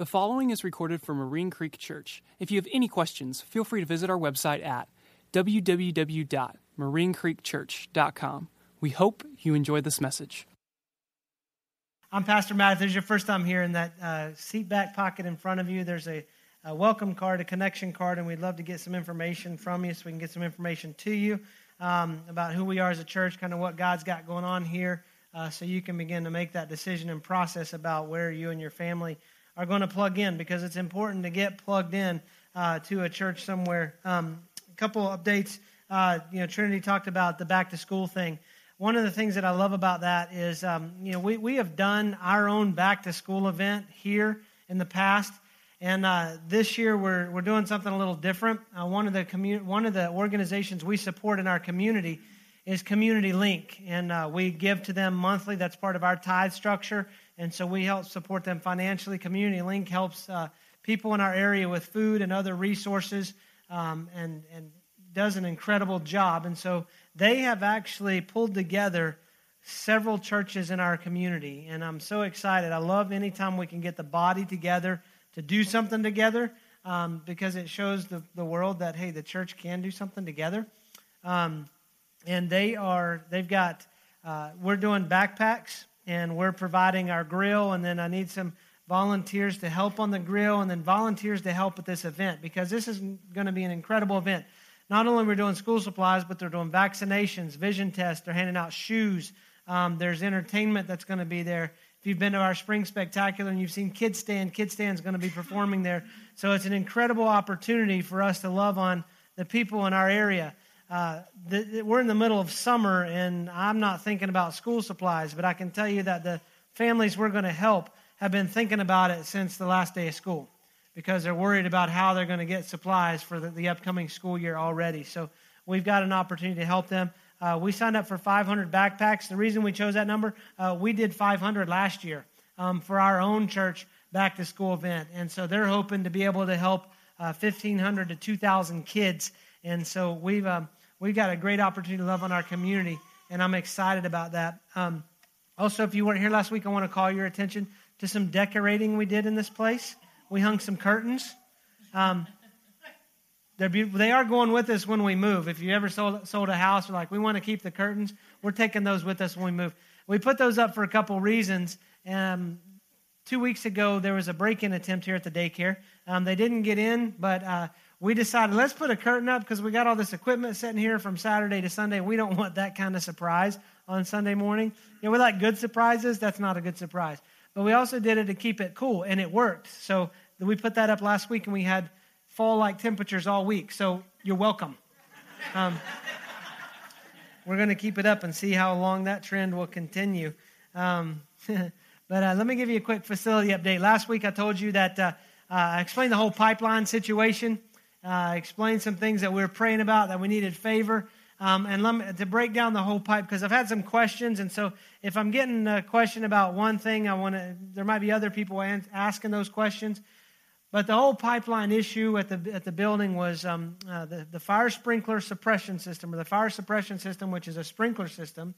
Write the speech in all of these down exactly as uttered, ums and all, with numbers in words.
The following is recorded for Marine Creek Church. If you have any questions, feel free to visit our website at w w w dot marine creek church dot com. We hope you enjoy this message. I'm Pastor Matt. If this is your first time here, in that uh, seat back pocket in front of you, there's a, a welcome card, a connection card, and we'd love to get some information from you so we can get some information to you um, about who we are as a church, kind of what God's got going on here, uh, so you can begin to make that decision and process about where you and your family are going to plug in, because it's important to get plugged in uh, to a church somewhere. Um, a couple updates. Uh, you know, Trinity talked about the back-to-school thing. One of the things that I love about that is, um, you know, we, we have done our own back-to-school event here in the past, and uh, this year we're we're doing something a little different. Uh, one of the commu- one of the organizations we support in our community is Community Link, and uh, we give to them monthly. That's part of our tithe structure, and so we help support them financially. Community Link helps uh, people in our area with food and other resources, um, and and does an incredible job, and so they have actually pulled together several churches in our community, and I'm so excited. I love anytime we can get the body together to do something together, um, because it shows the, the world that, hey, the church can do something together. Um, and they are, they've got, uh, we're doing backpacks, and we're providing our grill, and then I need some volunteers to help on the grill, and then volunteers to help with this event, because this is going to be an incredible event. Not only we're doing school supplies, but they're doing vaccinations, vision tests. They're handing out shoes. Um, there's entertainment that's going to be there. If you've been to our Spring Spectacular and you've seen Kid Stand, Kid Stand's going to be performing there. So it's an incredible opportunity for us to love on the people in our area. Uh, the, the, we're in the middle of summer, and I'm not thinking about school supplies, but I can tell you that the families we're going to help have been thinking about it since the last day of school, because they're worried about how they're going to get supplies for the, the upcoming school year already. So we've got an opportunity to help them. Uh, we signed up for five hundred backpacks. The reason we chose that number, uh, we did five hundred last year um, for our own church back-to-school event. And so they're hoping to be able to help uh, fifteen hundred to two thousand kids. And so we've um, we've got a great opportunity to love on our community, and I'm excited about that. Um, also, if you weren't here last week, I want to call your attention to some decorating we did in this place. We hung some curtains. Um, they're beautiful. They are going with us when we move. If you ever sold, sold a house, we're like, we want to keep the curtains. We're taking those with us when we move. We put those up for a couple reasons. Um, two weeks ago, there was a break-in attempt here at the daycare. Um, they didn't get in, but uh, we decided, let's put a curtain up because we got all this equipment sitting here from Saturday to Sunday. We don't want that kind of surprise on Sunday morning. You know, we like good surprises. That's not a good surprise. But we also did it to keep it cool, and it worked. So we put that up last week, and we had fall-like temperatures all week. So you're welcome. Um, we're going to keep it up and see how long that trend will continue. Um, but uh, let me give you a quick facility update. Last week I told you that uh, uh, I explained the whole pipeline situation. Uh, I explained some things that we were praying about, that we needed favor. Um, and let me, to break down the whole pipe, because I've had some questions, and so if I'm getting a question about one thing, I want to. There might be other people asking those questions, but the whole pipeline issue at the at the building was um, uh, the the fire sprinkler suppression system, or the fire suppression system, which is a sprinkler system.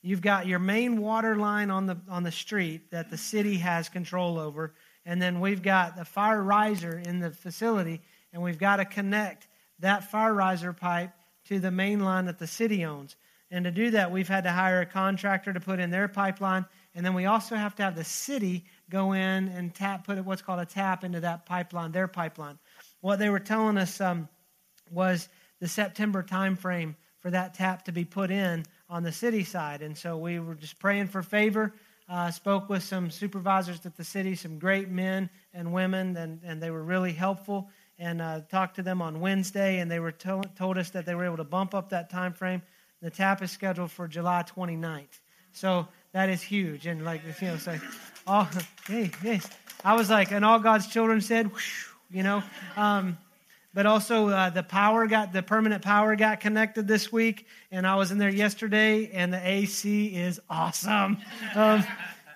You've got your main water line on the on the street that the city has control over, and then we've got the fire riser in the facility, and we've got to connect that fire riser pipe to the main line that the city owns. And to do that, we've had to hire a contractor to put in their pipeline, and then we also have to have the city go in and tap, put what's called a tap into that pipeline, their pipeline. What they were telling us um, was the September time frame for that tap to be put in on the city side, and so we were just praying for favor. Uh, spoke with some supervisors at the city, some great men and women, and, and they were really helpful. And uh, talked to them on Wednesday, and they were to- told us that they were able to bump up that time frame. The tap is scheduled for July twenty-ninth, so that is huge. And like you know, so all hey, yes, I was like, and all God's children said, you know. Um, but also uh, the power got the permanent power got connected this week, and I was in there yesterday, and the A C is awesome. Um,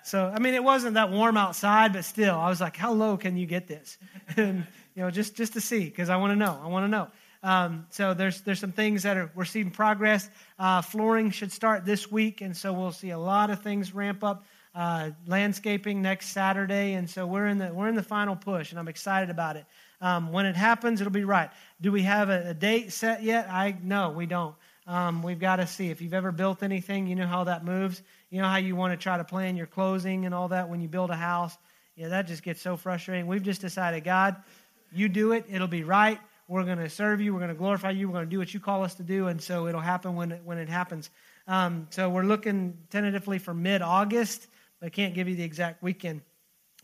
so I mean, it wasn't that warm outside, but still, I was like, how low can you get this? And, You know, just, just to see, because I want to know. I want to know. Um, so there's there's some things that are we're seeing progress. Uh, flooring should start this week, and so we'll see a lot of things ramp up. uh, landscaping next Saturday, and so we're in the we're in the final push, and I'm excited about it. Um, when it happens, it'll be right. Do we have a, a date set yet? I no, we don't. Um, we've got to see. If you've ever built anything, you know how that moves. You know how you want to try to plan your closing and all that when you build a house. Yeah, that just gets so frustrating. We've just decided, God, you do it. It'll be right. We're going to serve you. We're going to glorify you. We're going to do what you call us to do, and so it'll happen when it, when it happens. Um, so we're looking tentatively for mid-August, but I can't give you the exact weekend.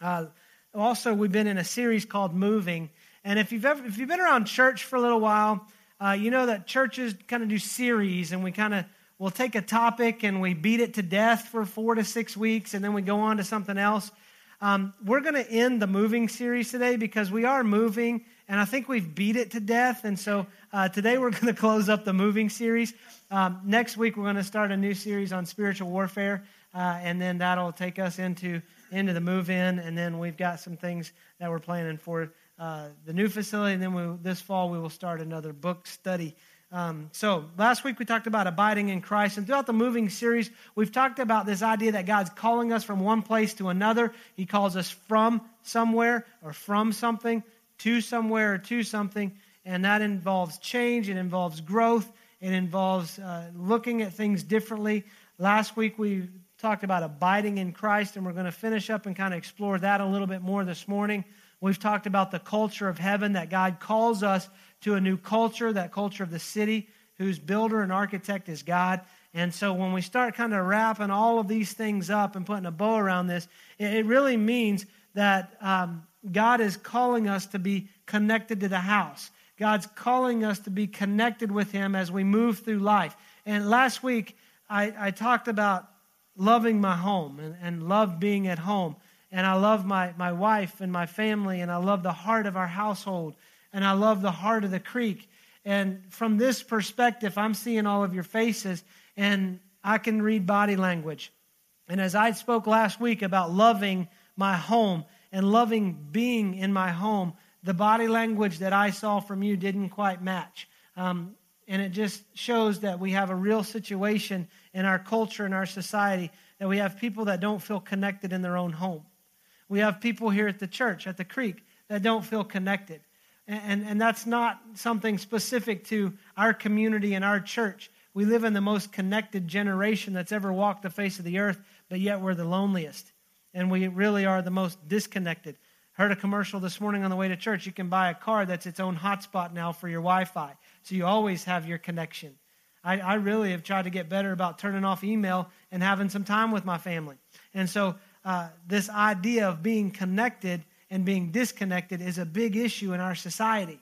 Uh, also, we've been in a series called Moving, and if you've ever, if you've been around church for a little while, Uh, you know that churches kind of do series, and we kind of will take a topic and we beat it to death for four to six weeks, and then we go on to something else. Um, we're going to end the moving series today because we are moving, and I think we've beat it to death. And so uh, today we're going to close up the moving series. Um, next week we're going to start a new series on spiritual warfare, uh, and then that'll take us into into the move-in, and then we've got some things that we're planning for Uh, the new facility, and then we, this fall we will start another book study. Um, so last week we talked about abiding in Christ, and throughout the moving series, we've talked about this idea that God's calling us from one place to another. He calls us from somewhere or from something to somewhere or to something, and that involves change, it involves growth, it involves uh, looking at things differently. Last week we talked about abiding in Christ, and we're going to finish up and kind of explore that a little bit more this morning. We've talked about the culture of heaven, that God calls us to a new culture, that culture of the city, whose builder and architect is God. And so when we start kind of wrapping all of these things up and putting a bow around this, it really means that um, God is calling us to be connected to the house. God's calling us to be connected with Him as we move through life. And last week, I, I talked about loving my home and, and love being at home. And I love my, my wife and my family, and I love the heart of our household, and I love the heart of the creek. And from this perspective, I'm seeing all of your faces, and I can read body language. And as I spoke last week about loving my home and loving being in my home, the body language that I saw from you didn't quite match. Um, and it just shows that we have a real situation in our culture, in our society, that we have people that don't feel connected in their own home. We have people here at the church, at the creek, that don't feel connected. And, and, and that's not something specific to our community and our church. We live in the most connected generation that's ever walked the face of the earth, but yet we're the loneliest. And we really are the most disconnected. Heard a commercial this morning on the way to church. You can buy a car that's its own hotspot now for your Wi-Fi, so you always have your connection. I, I really have tried to get better about turning off email and having some time with my family. And so Uh, this idea of being connected and being disconnected is a big issue in our society.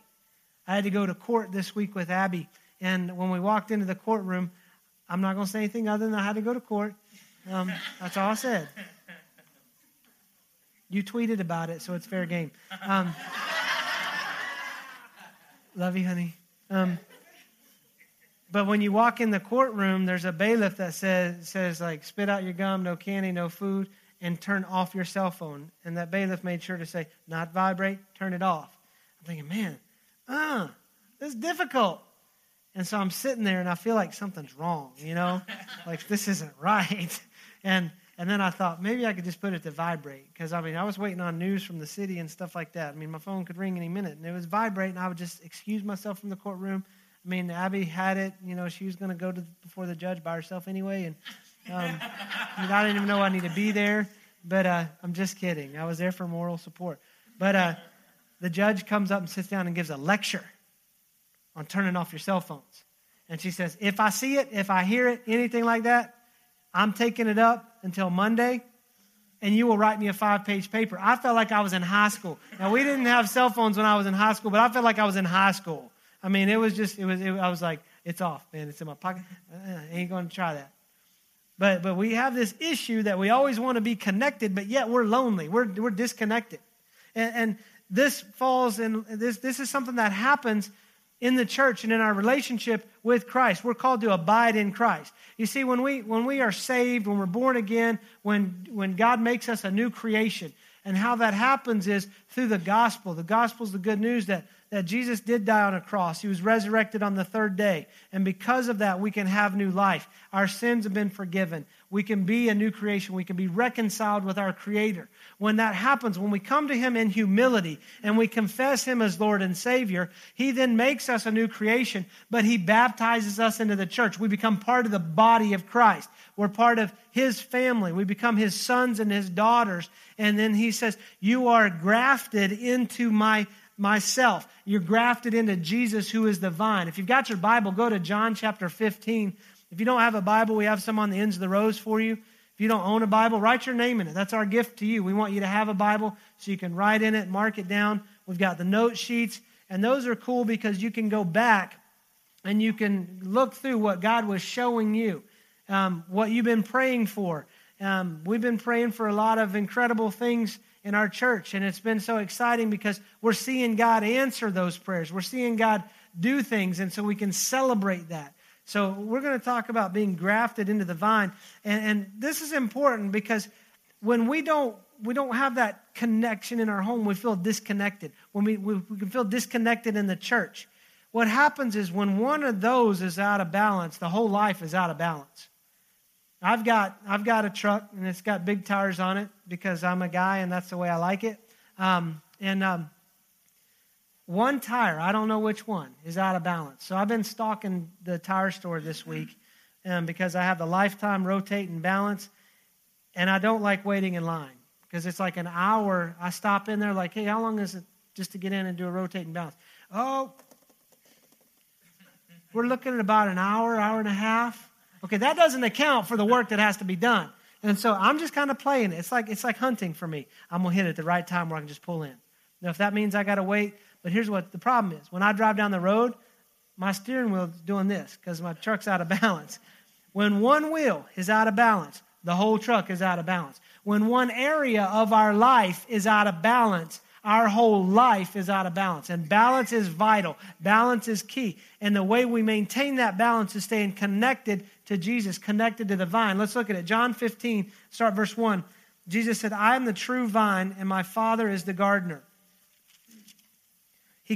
I had to go to court this week with Abby, and when we walked into the courtroom, I'm not going to say anything other than I had to go to court. Um, that's all I said. You tweeted about it, so it's fair game. Um, love you, honey. Um, But when you walk in the courtroom, there's a bailiff that says, says like, spit out your gum, no candy, no food, and turn off your cell phone. And that bailiff made sure to say, not vibrate, turn it off. I'm thinking, man, uh, this is difficult. And so I'm sitting there, and I feel like something's wrong, you know? Like, this isn't right. And and then I thought, maybe I could just put it to vibrate, because, I mean, I was waiting on news from the city and stuff like that. I mean, my phone could ring any minute, and it was vibrate, and I would just excuse myself from the courtroom. I mean, Abby had it. You know, she was going to go to before the judge by herself anyway, and Um, I didn't even know I needed to be there, but uh, I'm just kidding. I was there for moral support. But uh, the judge comes up and sits down and gives a lecture on turning off your cell phones. And she says, if I see it, if I hear it, anything like that, I'm taking it up until Monday, and you will write me a five-page paper. I felt like I was in high school. Now, we didn't have cell phones when I was in high school, but I felt like I was in high school. I mean, it was just, it was. It, I was like, it's off, man. It's in my pocket. I ain't going to try that. But but we have this issue that we always want to be connected, but yet we're lonely. We're we're disconnected, and, and this falls in this. This is something that happens in the church and in our relationship with Christ. We're called to abide in Christ. You see, when we when we are saved, when we're born again, when when God makes us a new creation, and how that happens is through the gospel. The gospel is the good news that, that Jesus did die on a cross. He was resurrected on the third day. And because of that, we can have new life. Our sins have been forgiven. We can be a new creation. We can be reconciled with our Creator. When that happens, when we come to Him in humility and we confess Him as Lord and Savior, He then makes us a new creation, but He baptizes us into the church. We become part of the body of Christ. We're part of His family. We become His sons and His daughters. And then He says, you are grafted into my myself. You're grafted into Jesus, who is the vine. If you've got your Bible, go to John chapter fifteen. If you don't have a Bible, we have some on the ends of the rows for you. If you don't own a Bible, write your name in it. That's our gift to you. We want you to have a Bible so you can write in it, mark it down. We've got the note sheets, and those are cool because you can go back and you can look through what God was showing you, um, what you've been praying for. Um, we've been praying for a lot of incredible things in our church, and it's been so exciting because we're seeing God answer those prayers. We're seeing God do things, and so we can celebrate that. So we're going to talk about being grafted into the vine, and, and this is important because when we don't we don't have that connection in our home, we feel disconnected. When we, we, we can feel disconnected in the church. What happens is when one of those is out of balance, the whole life is out of balance. I've got I've got a truck, and it's got big tires on it because I'm a guy, and that's the way I like it. Um, and um, one tire, I don't know which one, is out of balance. So I've been stalking the tire store this week um, because I have the lifetime rotate and balance, and I don't like waiting in line because it's like an hour. I stop in there like, hey, how long is it just to get in and do a rotate and balance? Oh, we're looking at about an hour, hour and a half. Okay, that doesn't account for the work that has to be done. And so I'm just kind of playing it. It's like it's like hunting for me. I'm going to hit it at the right time where I can just pull in. Now, if that means I got to wait, but here's what the problem is. When I drive down the road, my steering wheel is doing this because my truck's out of balance. When one wheel is out of balance, the whole truck is out of balance. When one area of our life is out of balance, our whole life is out of balance. And balance is vital. Balance is key. And the way we maintain that balance is staying connected to Jesus, connected to the vine. Let's look at it. John fifteen, start verse one. Jesus said, I am the true vine, and my Father is the gardener. He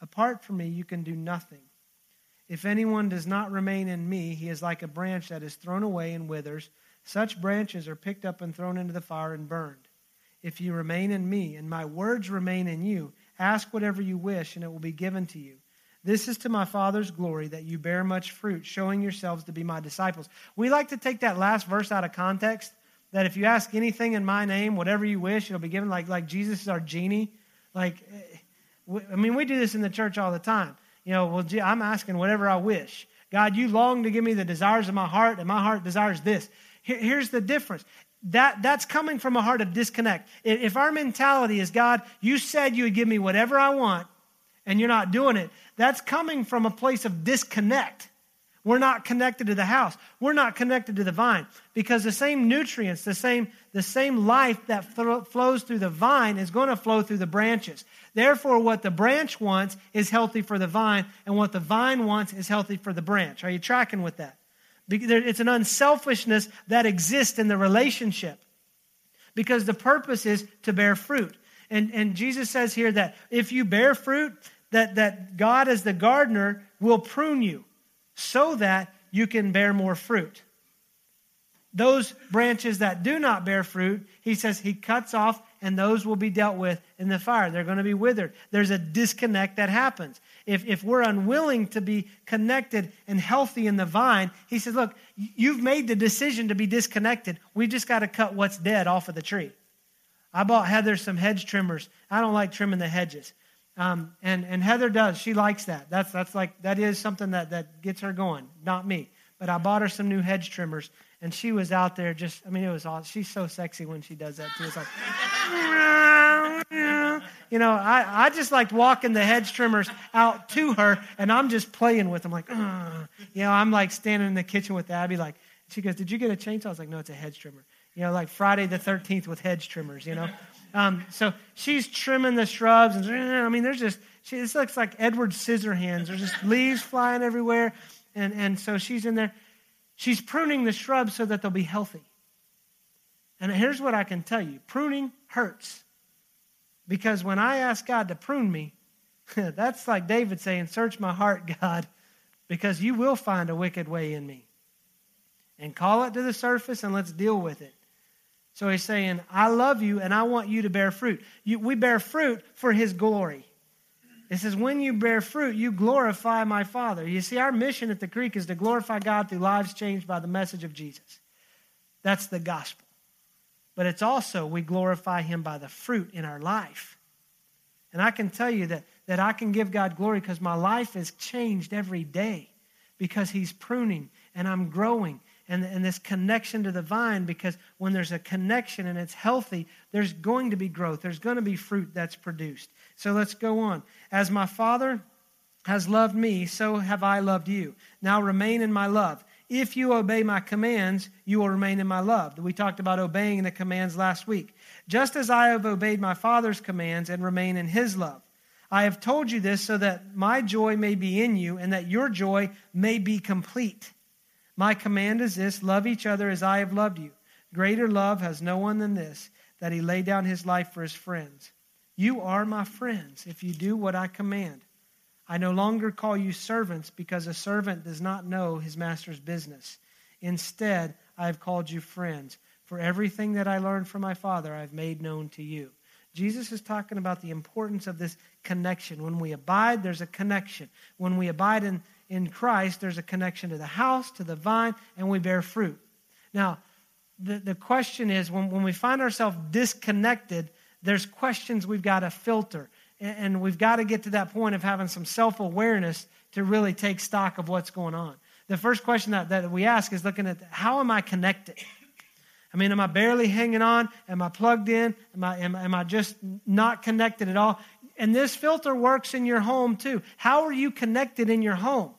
Apart from me, you can do nothing. If anyone does not remain in me, he is like a branch that is thrown away and withers. Such branches are picked up and thrown into the fire and burned. If you remain in me and my words remain in you, ask whatever you wish and it will be given to you. This is to my Father's glory that you bear much fruit, showing yourselves to be my disciples. We like to take that last verse out of context, that if you ask anything in my name, whatever you wish, it'll be given, like, like Jesus is our genie. Like, I mean, we do this in the church all the time. You know, well, gee, I'm asking whatever I wish. God, you long to give me the desires of my heart, and my heart desires this. Here, here's the difference. That, that's coming from a heart of disconnect. If our mentality is, God, you said you would give me whatever I want, and you're not doing it, that's coming from a place of disconnect. We're not connected to the house. We're not connected to the vine, because the same nutrients, the same, the same life that th- flows through the vine is going to flow through the branches. Therefore, what the branch wants is healthy for the vine, and what the vine wants is healthy for the branch. Are you tracking with that? It's an unselfishness that exists in the relationship, because the purpose is to bear fruit. And, and Jesus says here that if you bear fruit, that, that God as the gardener will prune you so that you can bear more fruit. Those branches that do not bear fruit, he says he cuts off, and those will be dealt with in the fire. They're going to be withered. There's a disconnect that happens. If, if we're unwilling to be connected and healthy in the vine, he says, look, you've made the decision to be disconnected. We just got to cut what's dead off of the tree. I bought Heather some hedge trimmers. I don't like trimming the hedges. Um, and, and Heather does. She likes that. That's that's like that is something that, that gets her going, not me. but I bought her some new hedge trimmers, and she was out there just, I mean, it was awesome. She's so sexy when she does that, too. It's like, you know, I, I just liked walking the hedge trimmers out to her, and I'm just playing with them, like, ugh. You know, I'm like standing in the kitchen with Abby, like, she goes, did you get a chainsaw? I was like, no, it's a hedge trimmer. You know, like Friday the thirteenth with hedge trimmers, you know. Um, so she's trimming the shrubs, and I mean, there's just, she, this looks like Edward Scissorhands. There's just leaves flying everywhere, and, and so she's in there. She's pruning the shrubs so that they'll be healthy. And here's what I can tell you. Pruning hurts. Because when I ask God to prune me, that's like David saying, search my heart, God, because you will find a wicked way in me. And call it to the surface and let's deal with it. So he's saying, I love you and I want you to bear fruit. You, we bear fruit for his glory. It says, when you bear fruit, you glorify my Father. You see, our mission at the Creek is to glorify God through lives changed by the message of Jesus. That's the gospel. But it's also we glorify him by the fruit in our life. And I can tell you that, that I can give God glory because my life is changed every day because he's pruning and I'm growing. And, and this connection to the vine, because when there's a connection and it's healthy, there's going to be growth. There's going to be fruit that's produced. So let's go on. As my Father has loved me, so have I loved you. Now remain in my love. If you obey my commands, you will remain in my love. We talked about obeying the commands last week. Just as I have obeyed my Father's commands and remain in his love. I have told you this so that my joy may be in you and that your joy may be complete. My command is this, love each other as I have loved you. Greater love has no one than this, that he laid down his life for his friends. You are my friends if you do what I command. I no longer call you servants because a servant does not know his master's business. Instead, I have called you friends. For everything that I learned from my Father, I have made known to you. Jesus is talking about the importance of this connection. When we abide, there's a connection. When we abide in In Christ, there's a connection to the house, to the vine, and we bear fruit. Now, the, the question is, when, when we find ourselves disconnected, there's questions we've got to filter. And, and we've got to get to that point of having some self-awareness to really take stock of what's going on. The first question that, that we ask is looking at, how am I connected? I mean, am I barely hanging on? Am I plugged in? Am I, am, am I just not connected at all? And this filter works in your home too. How are you connected in your home?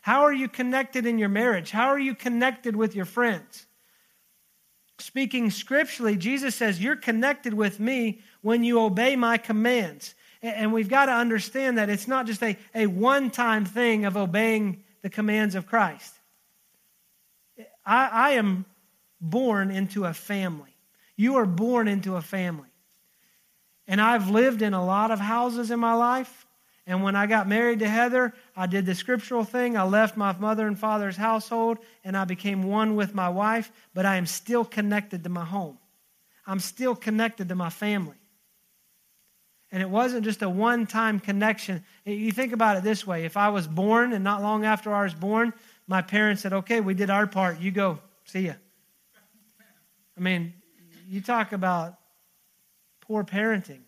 How are you connected in your marriage? How are you connected with your friends? Speaking scripturally, Jesus says, you're connected with me when you obey my commands. And we've got to understand that it's not just a, a one-time thing of obeying the commands of Christ. I, I am born into a family. You are born into a family. And I've lived in a lot of houses in my life. And when I got married to Heather, I did the scriptural thing. I left my mother and father's household, and I became one with my wife. But I am still connected to my home. I'm still connected to my family. And it wasn't just a one-time connection. You think about it this way. If I was born, and not long after I was born, my parents said, okay, we did our part. You go. See ya. I mean, you talk about poor parenting.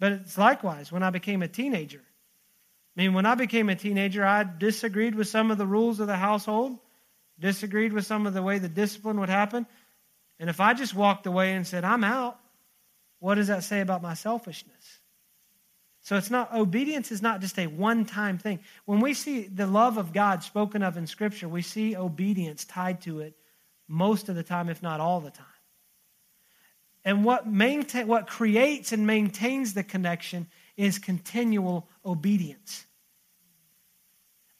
But it's likewise when I became a teenager. I mean, when I became a teenager, I disagreed with some of the rules of the household, disagreed with some of the way the discipline would happen. And if I just walked away and said, I'm out, what does that say about my selfishness? So it's not, obedience is not just a one-time thing. When we see the love of God spoken of in Scripture, we see obedience tied to it most of the time, if not all the time. And what maintain, what creates and maintains the connection is continual obedience.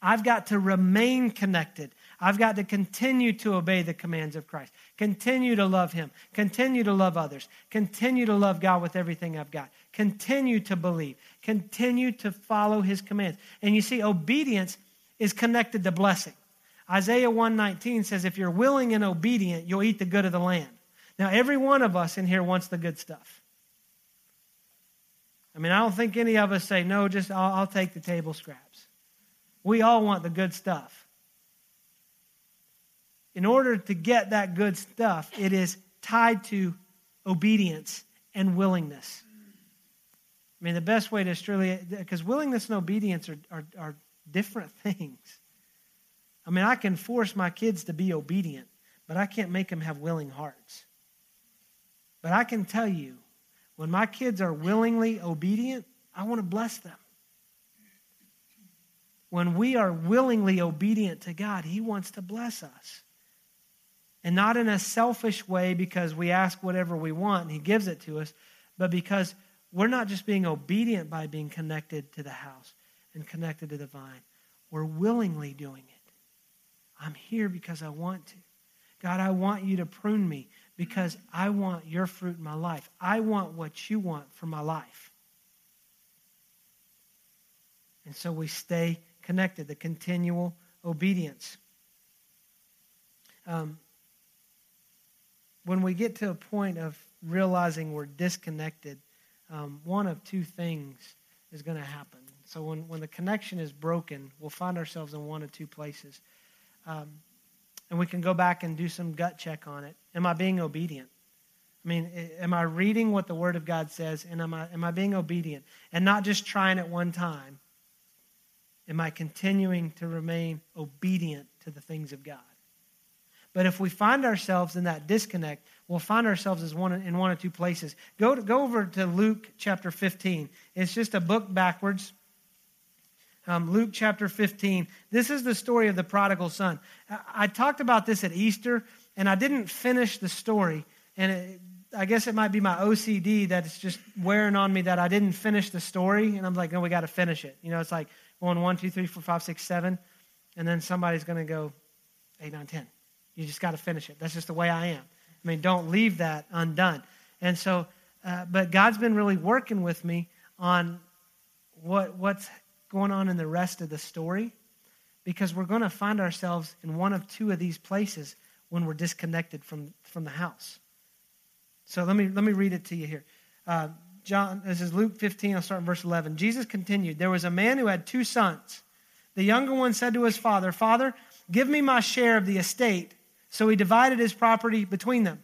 I've got to remain connected. I've got to continue to obey the commands of Christ. Continue to love him. Continue to love others. Continue to love God with everything I've got. Continue to believe. Continue to follow his commands. And you see, obedience is connected to blessing. Isaiah one nineteen says, if you're willing and obedient, you'll eat the good of the land. Now, every one of us in here wants the good stuff. I mean, I don't think any of us say, no, just I'll, I'll take the table scraps. We all want the good stuff. In order to get that good stuff, it is tied to obedience and willingness. I mean, the best way to australia, because willingness and obedience are, are, are different things. I mean, I can force my kids to be obedient, but I can't make them have willing hearts. But I can tell you, when my kids are willingly obedient, I want to bless them. When we are willingly obedient to God, He wants to bless us. And not in a selfish way because we ask whatever we want and He gives it to us, but because we're not just being obedient by being connected to the house and connected to the vine. We're willingly doing it. I'm here because I want to. God, I want you to prune me because I want your fruit in my life. I want what you want for my life. And so we stay connected, the continual obedience. Um, when we get to a point of realizing we're disconnected, um, one of two things is going to happen. So when, when the connection is broken, we'll find ourselves in one of two places. Um, and we can go back and do some gut check on it. Am I being obedient? I mean, am I reading what the Word of God says, and am I, am I being obedient? And not just trying at one time. Am I continuing to remain obedient to the things of God? But if we find ourselves in that disconnect, we'll find ourselves as one in one or two places. Go to, go over to Luke chapter fifteen. It's just a book backwards. Um, Luke chapter fifteen. This is the story of the prodigal son. I, I talked about this at Easter, and I didn't finish the story. And it, I guess it might be my O C D that's just wearing on me that I didn't finish the story. And I'm like, no, we got to finish it. You know, it's like going one, two, three, four, five, six, seven. And then somebody's going to go eight, nine, ten. You just got to finish it. That's just the way I am. I mean, don't leave that undone. And so, uh, but God's been really working with me on what what's going on in the rest of the story, because we're going to find ourselves in one of two of these places when we're disconnected from, from the house. So let me let me read it to you here. Uh, John, this is Luke fifteen. I'll start in verse eleven. Jesus continued, "There was a man who had two sons. The younger one said to his father, 'Father, give me my share of the estate.' So he divided his property between them.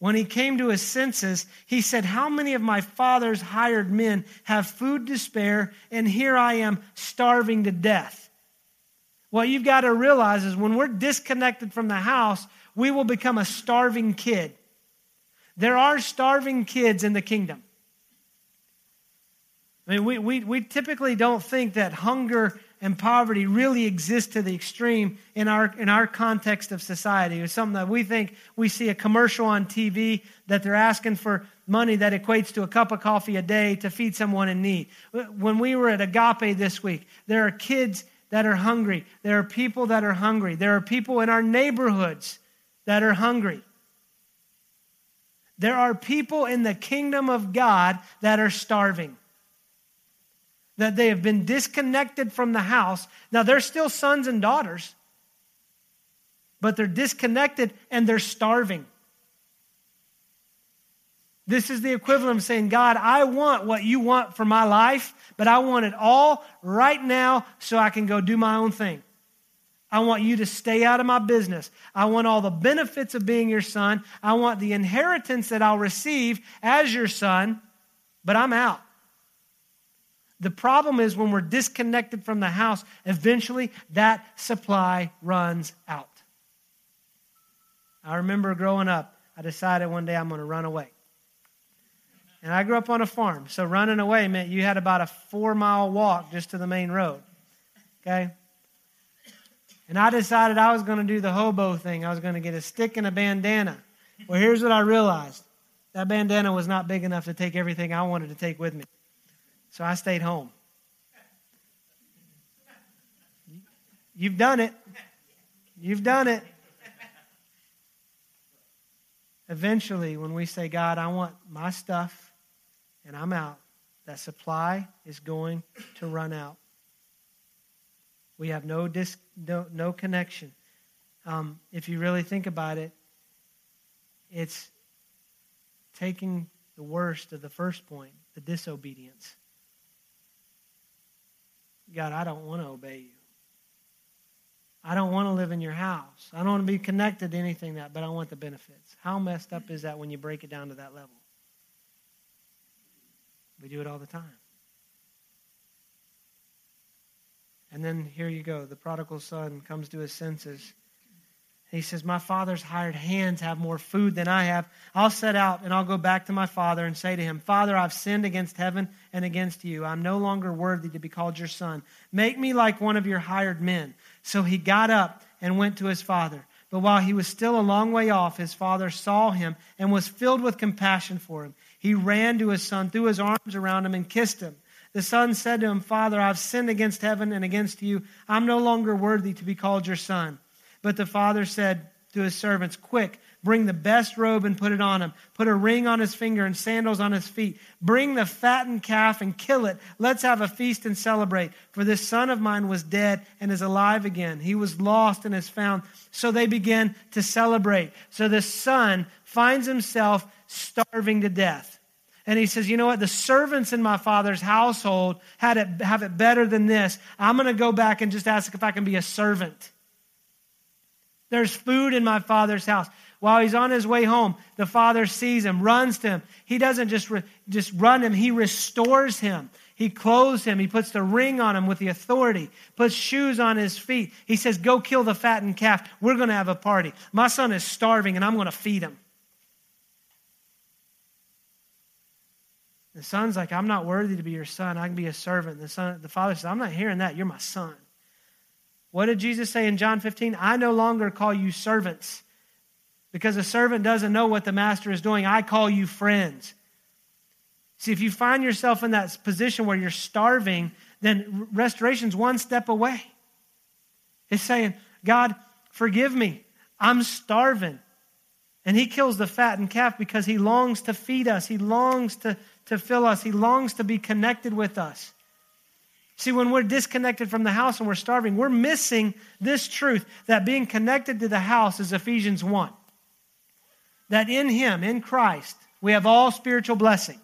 When he came to his senses, he said, 'How many of my father's hired men have food to spare, and here I am starving to death?'" What you've got to realize is when we're disconnected from the house, we will become a starving kid. There are starving kids in the kingdom. I mean, we we, we typically don't think that hunger and poverty really exists to the extreme in our in our context of society. It's something that we think we see a commercial on T V that they're asking for money that equates to a cup of coffee a day to feed someone in need. When we were at Agape this week, there are kids that are hungry. There are people that are hungry. There are people in our neighborhoods that are hungry. There are people in the kingdom of God that are starving, that they have been disconnected from the house. Now, they're still sons and daughters, but they're disconnected and they're starving. This is the equivalent of saying, "God, I want what you want for my life, but I want it all right now so I can go do my own thing. I want you to stay out of my business. I want all the benefits of being your son. I want the inheritance that I'll receive as your son, but I'm out." The problem is when we're disconnected from the house, eventually that supply runs out. I remember growing up, I decided one day I'm going to run away. And I grew up on a farm, so running away meant you had about a four-mile walk just to the main road, okay? And I decided I was going to do the hobo thing. I was going to get a stick and a bandana. Well, here's what I realized. That bandana was not big enough to take everything I wanted to take with me. So I stayed home. You've done it. You've done it. Eventually, when we say, "God, I want my stuff and I'm out," that supply is going to run out. We have no, dis- no, no connection. Um, if you really think about it, it's taking the worst of the first point, the disobedience. God, I don't want to obey you. I don't want to live in your house. I don't want to be connected to anything that, but I want the benefits. How messed up is that when you break it down to that level? We do it all the time. And then here you go. The prodigal son comes to his senses. He says, my father's hired hands have more food than I have. I'll set out and I'll go back to my father and say to him, Father, I've sinned against heaven and against you. I'm no longer worthy to be called your son. Make me like one of your hired men. So he got up and went to his father. But while he was still a long way off, his father saw him and was filled with compassion for him. He ran to his son, threw his arms around him and kissed him. The son said to him, Father, I've sinned against heaven and against you. I'm no longer worthy to be called your son. But the father said to his servants, Quick, bring the best robe and put it on him. Put a ring on his finger and sandals on his feet. Bring the fattened calf and kill it. Let's have a feast and celebrate. For this son of mine was dead and is alive again. He was lost and is found. So they began to celebrate. So the son finds himself starving to death. And he says, you know what? The servants in my father's household had it, have it better than this. I'm going to go back and just ask if I can be a servant. There's food in my father's house. While he's on his way home, the father sees him, runs to him. He doesn't just, re- just run him. He restores him. He clothes him. He puts the ring on him with the authority, puts shoes on his feet. He says, go kill the fattened calf. We're going to have a party. My son is starving and I'm going to feed him. The son's like, I'm not worthy to be your son. I can be a servant. The son, the father says, I'm not hearing that. You're my son. What did Jesus say in John fifteen? I no longer call you servants because a servant doesn't know what the master is doing. I call you friends. See, if you find yourself in that position where you're starving, then restoration's one step away. It's saying, God, forgive me. I'm starving. And he kills the fattened calf because he longs to feed us. He longs to, to fill us. He longs to be connected with us. See, when we're disconnected from the house and we're starving, we're missing this truth that being connected to the house is Ephesians one. That in him, in Christ, we have all spiritual blessing.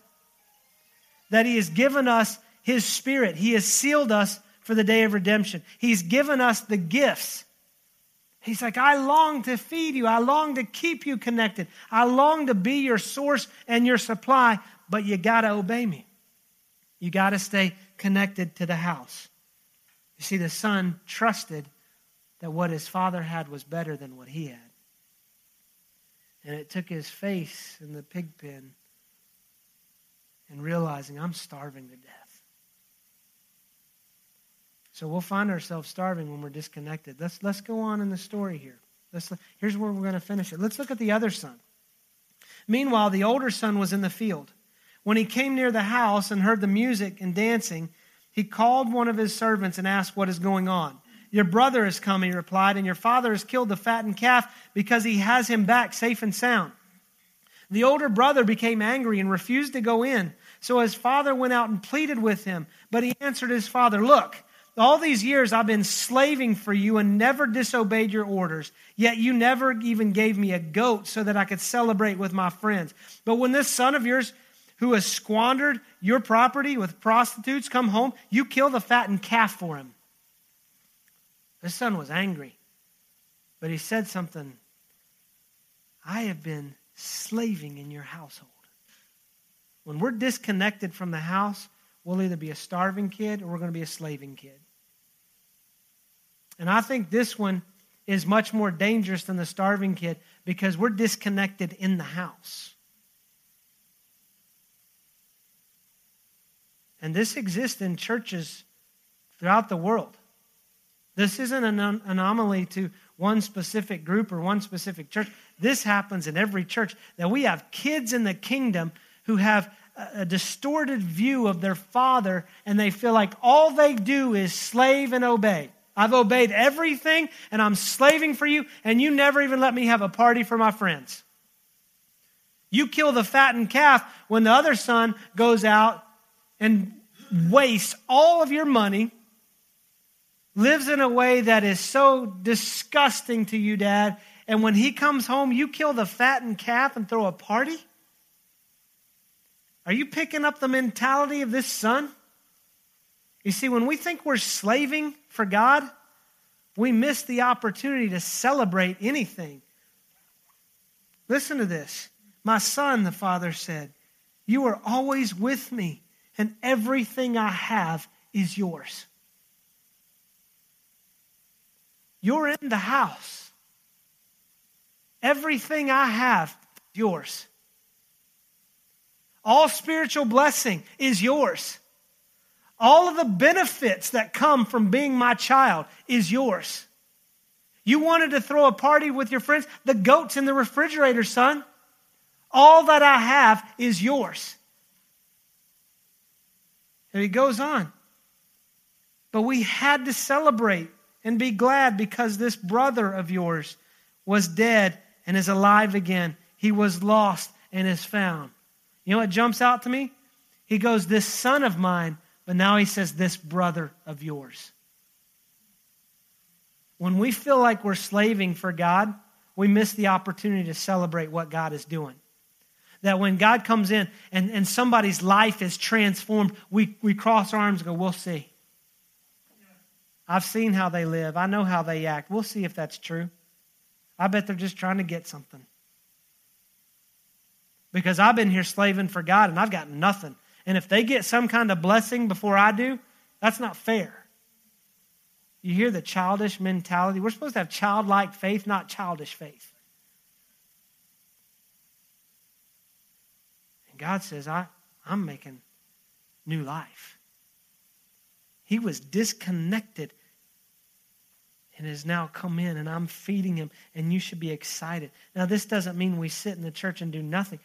That he has given us his spirit. He has sealed us for the day of redemption. He's given us the gifts. He's like, I long to feed you. I long to keep you connected. I long to be your source and your supply, but you got to obey me. You got to stay connected to the house. You see, the son trusted that what his father had was better than what he had. And it took his face in the pig pen and realizing, I'm starving to death. So we'll find ourselves starving when we're disconnected. Let's let's go on in the story here. Let's, here's where we're going to finish it. Let's look at the other son. Meanwhile, the older son was in the field. When he came near the house and heard the music and dancing, he called one of his servants and asked what is going on. Your brother has come, he replied, and your father has killed the fattened calf because he has him back safe and sound. The older brother became angry and refused to go in. So his father went out and pleaded with him, but he answered his father, Look, all these years I've been slaving for you and never disobeyed your orders, yet you never even gave me a goat so that I could celebrate with my friends. But when this son of yours who has squandered your property with prostitutes come home, you kill the fattened calf for him. This son was angry, but he said something. I have been slaving in your household. When we're disconnected from the house, we'll either be a starving kid or we're going to be a slaving kid. And I think this one is much more dangerous than the starving kid because we're disconnected in the house. And this exists in churches throughout the world. This isn't an anomaly to one specific group or one specific church. This happens in every church, that we have kids in the kingdom who have a distorted view of their father, and they feel like all they do is slave and obey. I've obeyed everything, and I'm slaving for you, and you never even let me have a party for my friends. You kill the fattened calf when the other son goes out and wastes all of your money, lives in a way that is so disgusting to you, Dad, and when he comes home, you kill the fattened calf and throw a party? Are you picking up the mentality of this son? You see, when we think we're slaving for God, we miss the opportunity to celebrate anything. Listen to this. My son, the father said, you are always with me, and everything I have is yours. You're in the house. Everything I have is yours. All spiritual blessing is yours. All of the benefits that come from being my child is yours. You wanted to throw a party with your friends? The goat's in the refrigerator, son. All that I have is yours. And he goes on. But we had to celebrate and be glad because this brother of yours was dead and is alive again. He was lost and is found. You know what jumps out to me? He goes, this son of mine, but now he says, this brother of yours. When we feel like we're slaving for God, we miss the opportunity to celebrate what God is doing. That when God comes in and, and somebody's life is transformed, we, we cross arms and go, we'll see. I've seen how they live. I know how they act. We'll see if that's true. I bet they're just trying to get something. Because I've been here slaving for God and I've got nothing. And if they get some kind of blessing before I do, that's not fair. You hear the childish mentality? We're supposed to have childlike faith, not childish faith. God says, I, I'm making new life. He was disconnected and has now come in, and I'm feeding him, and you should be excited. Now, this doesn't mean we sit in the church and do nothing,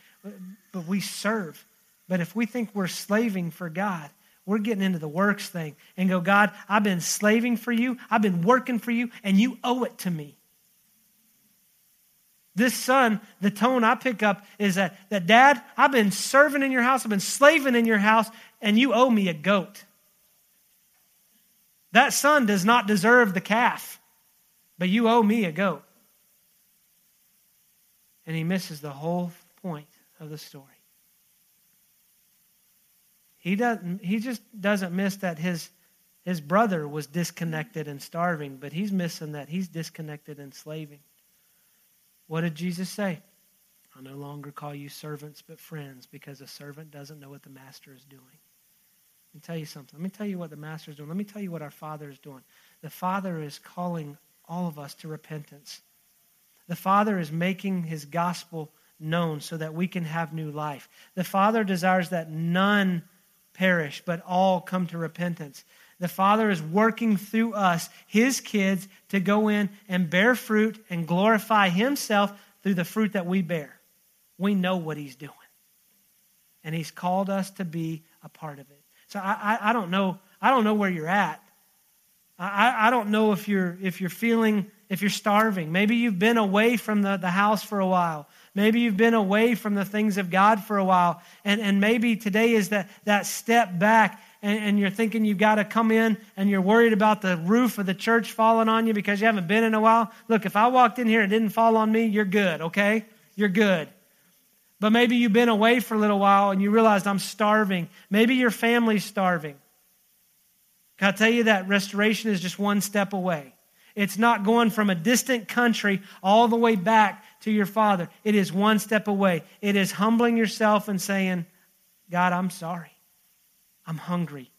but we serve. But if we think we're slaving for God, we're getting into the works thing and go, God, I've been slaving for you, I've been working for you, and you owe it to me. This son, the tone I pick up is that, that, Dad, I've been serving in your house, I've been slaving in your house, and you owe me a goat. That son does not deserve the calf, but you owe me a goat. And he misses the whole point of the story. He doesn't. He just doesn't miss that his, his brother was disconnected and starving, but he's missing that he's disconnected and slaving. What did Jesus say? I no longer call you servants, but friends, because a servant doesn't know what the master is doing. Let me tell you something. Let me tell you what the master is doing. Let me tell you what our Father is doing. The Father is calling all of us to repentance. The Father is making his gospel known so that we can have new life. The Father desires that none perish, but all come to repentance. The Father is working through us, his kids, to go in and bear fruit and glorify himself through the fruit that we bear. We know what he's doing. And he's called us to be a part of it. So I, I, I don't know, I don't know where you're at. I, I don't know if you're if you're feeling, if you're starving. Maybe you've been away from the, the house for a while. Maybe you've been away from the things of God for a while. And and maybe today is that, that step back. And you're thinking you've got to come in and you're worried about the roof of the church falling on you because you haven't been in a while. Look, if I walked in here and it didn't fall on me, you're good, okay? You're good. But maybe you've been away for a little while and you realized I'm starving. Maybe your family's starving. Can I tell you that restoration is just one step away? It's not going from a distant country all the way back to your Father. It is one step away. It is humbling yourself and saying, God, I'm sorry. I'm hungry.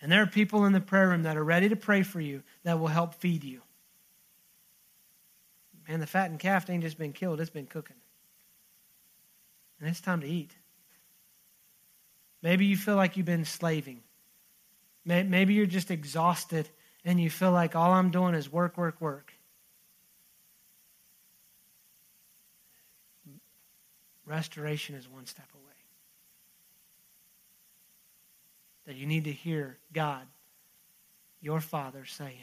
And there are people in the prayer room that are ready to pray for you that will help feed you. Man, the fattened calf ain't just been killed, it's been cooking. And it's time to eat. Maybe you feel like you've been slaving. Maybe you're just exhausted and you feel like all I'm doing is work, work, work. Restoration is one step away. That you need to hear God, your Father, saying,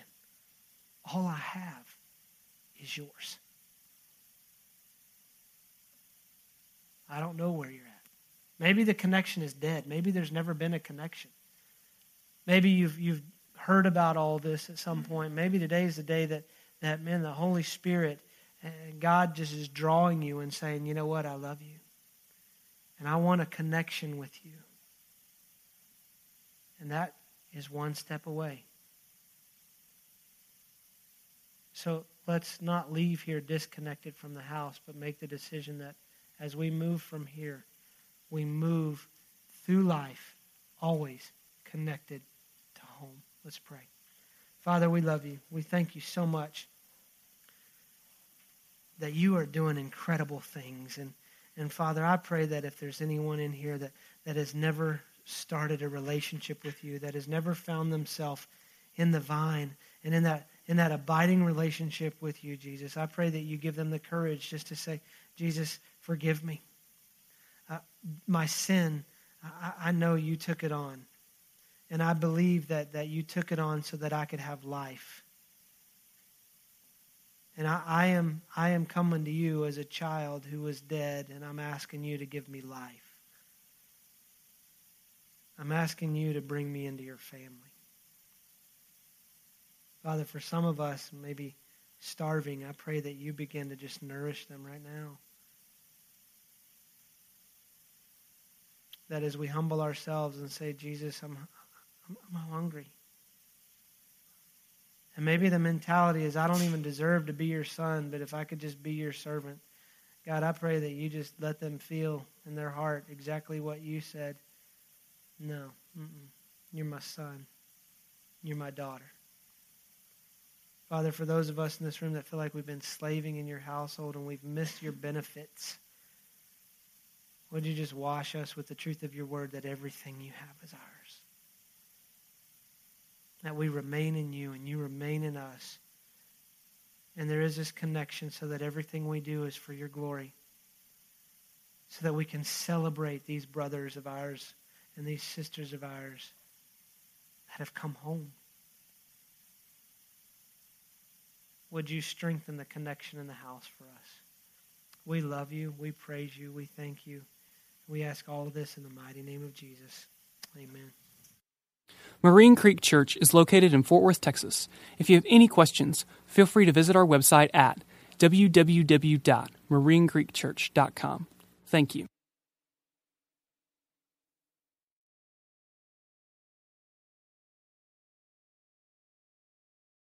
all I have is yours. I don't know where you're at. Maybe the connection is dead. Maybe there's never been a connection. Maybe you've you've heard about all this at some point. Maybe today's the day that, that man, the Holy Spirit, and God just is drawing you and saying, you know what, I love you. And I want a connection with you. And that is one step away. So let's not leave here disconnected from the house, but make the decision that as we move from here, we move through life always connected to home. Let's pray. Father, we love you. We thank you so much that you are doing incredible things. And and Father, I pray that if there's anyone in here that, that has never started a relationship with you, that has never found themselves in the vine and in that in that abiding relationship with you, Jesus, I pray that you give them the courage just to say, Jesus, forgive me. Uh, my sin, I, I know you took it on. And I believe that, that you took it on so that I could have life. And I, I am I am coming to you as a child who was dead, and I'm asking you to give me life. I'm asking you to bring me into your family. Father, for some of us maybe starving, I pray that you begin to just nourish them right now. That as we humble ourselves and say, Jesus, I'm, I'm, I'm hungry. And maybe the mentality is, I don't even deserve to be your son, but if I could just be your servant. God, I pray that you just let them feel in their heart exactly what you said. No, mm-mm. You're my son. You're my daughter. Father, for those of us in this room that feel like we've been slaving in your household and we've missed your benefits, would you just wash us with the truth of your word that everything you have is ours? That we remain in you and you remain in us. And there is this connection so that everything we do is for your glory. So that we can celebrate these brothers of ours and these sisters of ours that have come home. Would you strengthen the connection in the house for us? We love you. We praise you. We thank you. We ask all of this in the mighty name of Jesus. Amen. Marine Creek Church is located in Fort Worth, Texas. If you have any questions, feel free to visit our website at w w w dot marine creek church dot com. Thank you.